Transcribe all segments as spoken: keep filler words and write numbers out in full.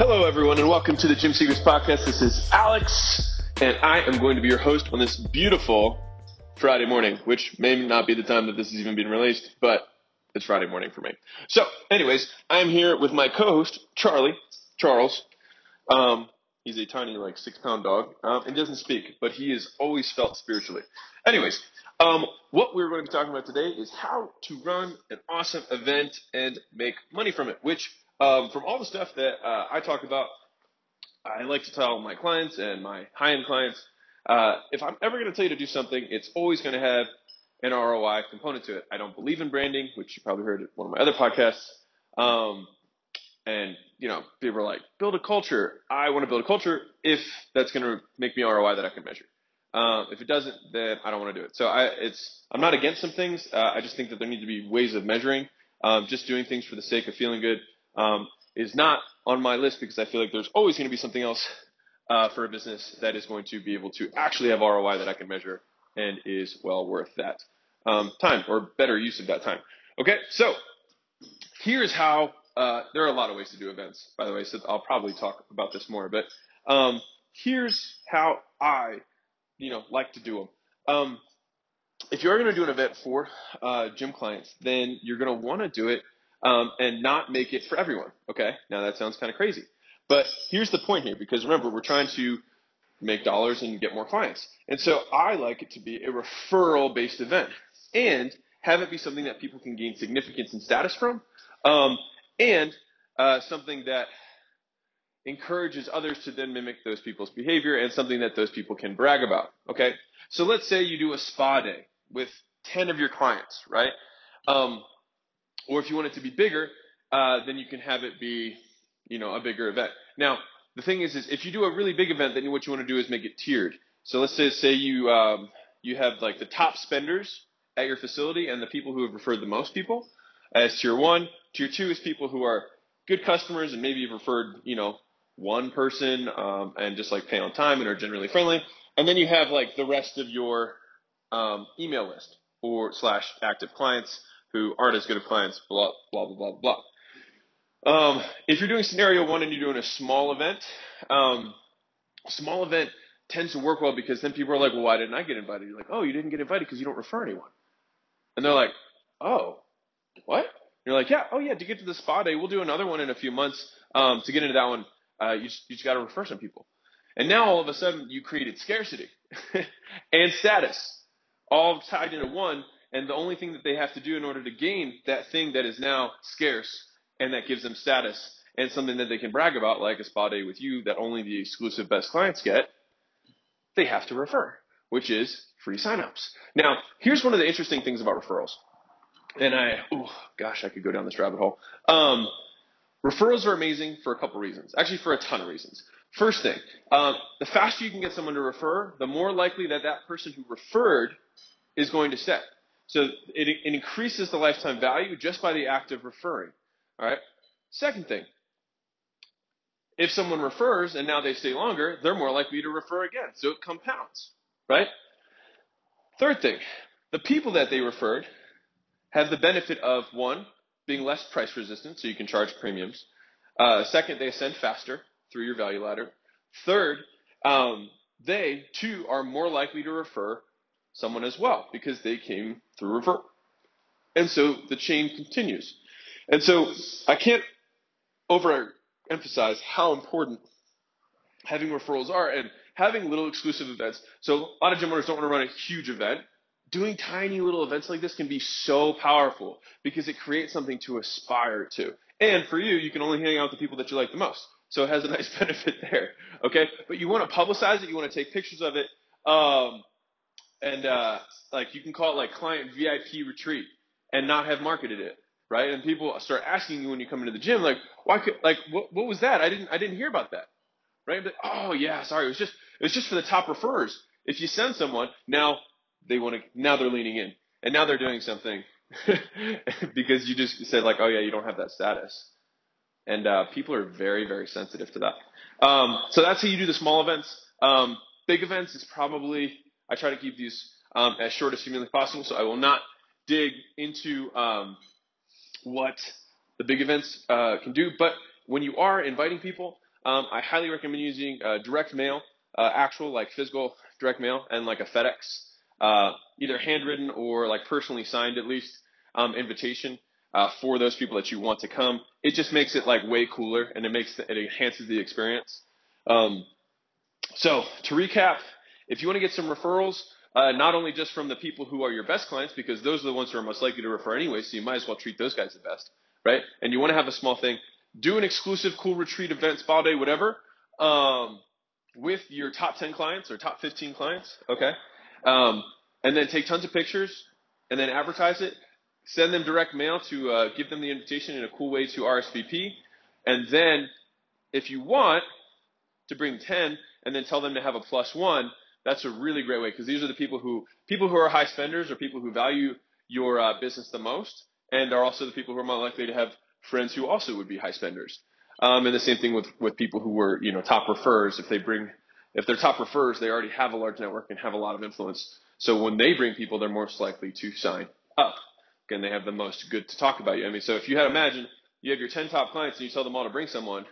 Hello, everyone, and welcome to the Gym Secrets Podcast. This is Alex, and I am going to be your host on this beautiful Friday morning, which may not be the time that this is even being released, but it's Friday morning for me. So, anyways, I'm here with my co-host, Charlie, Charles. Um, he's a tiny, like, six-pound dog, um, and doesn't speak, but he is always felt spiritually. Anyways, um, what we're going to be talking about today is how to run an awesome event and make money from it, which Um, from all the stuff that uh, I talk about, I like to tell my clients and my high-end clients, uh, if I'm ever going to tell you to do something, it's always going to have an R O I component to it. I don't believe in branding, which you probably heard at one of my other podcasts. Um, and, you know, people are like, build a culture. I want to build a culture if that's going to make me R O I that I can measure. Um, if it doesn't, then I don't want to do it. So I, it's, I'm not against some things. Uh, I just think that there need to be ways of measuring. Um, just doing things for the sake of feeling good Um, is not on my list because I feel like there's always going to be something else uh, for a business that is going to be able to actually have R O I that I can measure and is well worth that um, time or better use of that time. Okay, so here's how uh, – there are a lot of ways to do events, by the way, so I'll probably talk about this more. But um, here's how I, you know, like to do them. Um, if you're going to do an event for uh, gym clients, then you're going to want to do it Um, and not make it for everyone, okay? Now that sounds kind of crazy, but here's the point here, because remember, we're trying to make dollars and get more clients. And so I like it to be a referral-based event and have it be something that people can gain significance and status from um, and uh, something that encourages others to then mimic those people's behavior and something that those people can brag about, okay? So let's say you do a spa day with ten of your clients, right? Um, Or if you want it to be bigger, uh, then you can have it be, you know, a bigger event. Now, the thing is, is if you do a really big event, then what you want to do is make it tiered. So let's say, say you um, you have like the top spenders at your facility and the people who have referred the most people as tier one. Tier two is people who are good customers and maybe you've referred, you know, one person um, and just like pay on time and are generally friendly. And then you have like the rest of your um, email list or slash active clients who aren't as good of clients, blah, blah, blah, blah, blah. Um, if you're doing scenario one and you're doing a small event, um, a small event tends to work well because then people are like, well, why didn't I get invited? You're like, oh, you didn't get invited because you don't refer anyone. And they're like, oh, what? And you're like, yeah, oh, yeah, to get to the spa day, we'll do another one in a few months. Um, to get into that one, uh, you just, you just got to refer some people. And now all of a sudden you created scarcity and status all tied into one. And the only thing that they have to do in order to gain that thing that is now scarce and that gives them status and something that they can brag about, like a spa day with you that only the exclusive best clients get, they have to refer, which is free signups. Now, here's one of the interesting things about referrals. And I, oh gosh, I could go down this rabbit hole. Um, referrals are amazing for a couple reasons, actually for a ton of reasons. First thing, um, the faster you can get someone to refer, the more likely that that person who referred is going to stay. So it, it increases the lifetime value just by the act of referring, all right? Second thing, if someone refers and now they stay longer, they're more likely to refer again, so it compounds, right? Third thing, the people that they referred have the benefit of, one, being less price resistant, so you can charge premiums. Uh, second, they ascend faster through your value ladder. Third, um, they, too, are more likely to refer someone as well because they came through referral. And so the chain continues. And so I can't overemphasize how important having referrals are and having little exclusive events. So a lot of gym owners don't want to run a huge event. Doing tiny little events like this can be so powerful because it creates something to aspire to. And for you, you can only hang out with the people that you like the most. So it has a nice benefit there, okay? But you want to publicize it. You want to take pictures of it. Um, And, uh, like, you can call it, like, client V I P retreat and not have marketed it, right? And people start asking you when you come into the gym, like, why could, like, what, what was that? I didn't, I didn't hear about that, right? But, oh, yeah, sorry. It was just, it was just for the top referrers. If you send someone, now they want to, now they're leaning in and now they're doing something because you just said, like, oh, yeah, you don't have that status. And, uh, people are very, very sensitive to that. Um, so that's how you do the small events. Um, big events is probably, I try to keep these um, as short as humanly possible, so I will not dig into um, what the big events uh, can do. But when you are inviting people, Um, I highly recommend using uh, direct mail, uh, actual like physical direct mail, and like a FedEx, uh, either handwritten or like personally signed at least um, invitation uh, for those people that you want to come. It just makes it like way cooler, and it makes the, it enhances the experience. Um, so to recap, if you want to get some referrals, uh, not only just from the people who are your best clients, because those are the ones who are most likely to refer anyway, so you might as well treat those guys the best, right? And you want to have a small thing. Do an exclusive cool retreat event, spa day, whatever, um, with your top ten clients or top fifteen clients, okay? Um, and then take tons of pictures and then advertise it. Send them direct mail to uh, give them the invitation in a cool way to R S V P. And then if you want to bring ten and then tell them to have a plus one, that's a really great way, because these are the people who people who are high spenders, or people who value your uh, business the most, and are also the people who are more likely to have friends who also would be high spenders. Um, and the same thing with, with people who were, you know, top referrers. If they bring, if they're top referrers, they already have a large network and have a lot of influence. So when they bring people, they're most likely to sign up. Again, they have the most good to talk about you. I mean, so if you had, imagine you have your ten top clients and you tell them all to bring someone.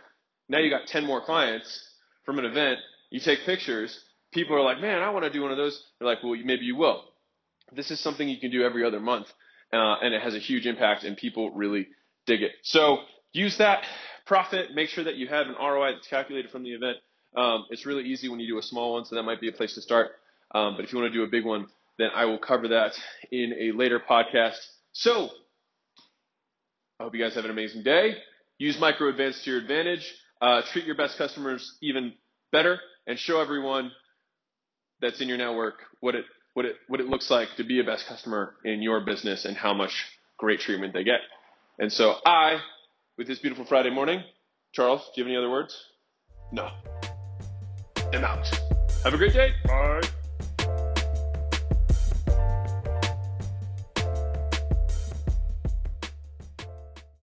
Now you got ten more clients from an event. You take pictures. People are like, man, I want to do one of those. They're like, well, maybe you will. This is something you can do every other month. Uh, and it has a huge impact, and people really dig it. So use that, profit, make sure that you have an R O I that's calculated from the event. Um, it's really easy when you do a small one, so that might be a place to start. Um, but if you want to do a big one, then I will cover that in a later podcast. So I hope you guys have an amazing day. Use Micro Advance to your advantage. Uh, treat your best customers even better, and show everyone that's in your network what it, what it, what it looks like to be a best customer in your business and how much great treatment they get. And so I, with this beautiful Friday morning, Charles, do you have any other words? No. I'm out. Have a great day. Bye.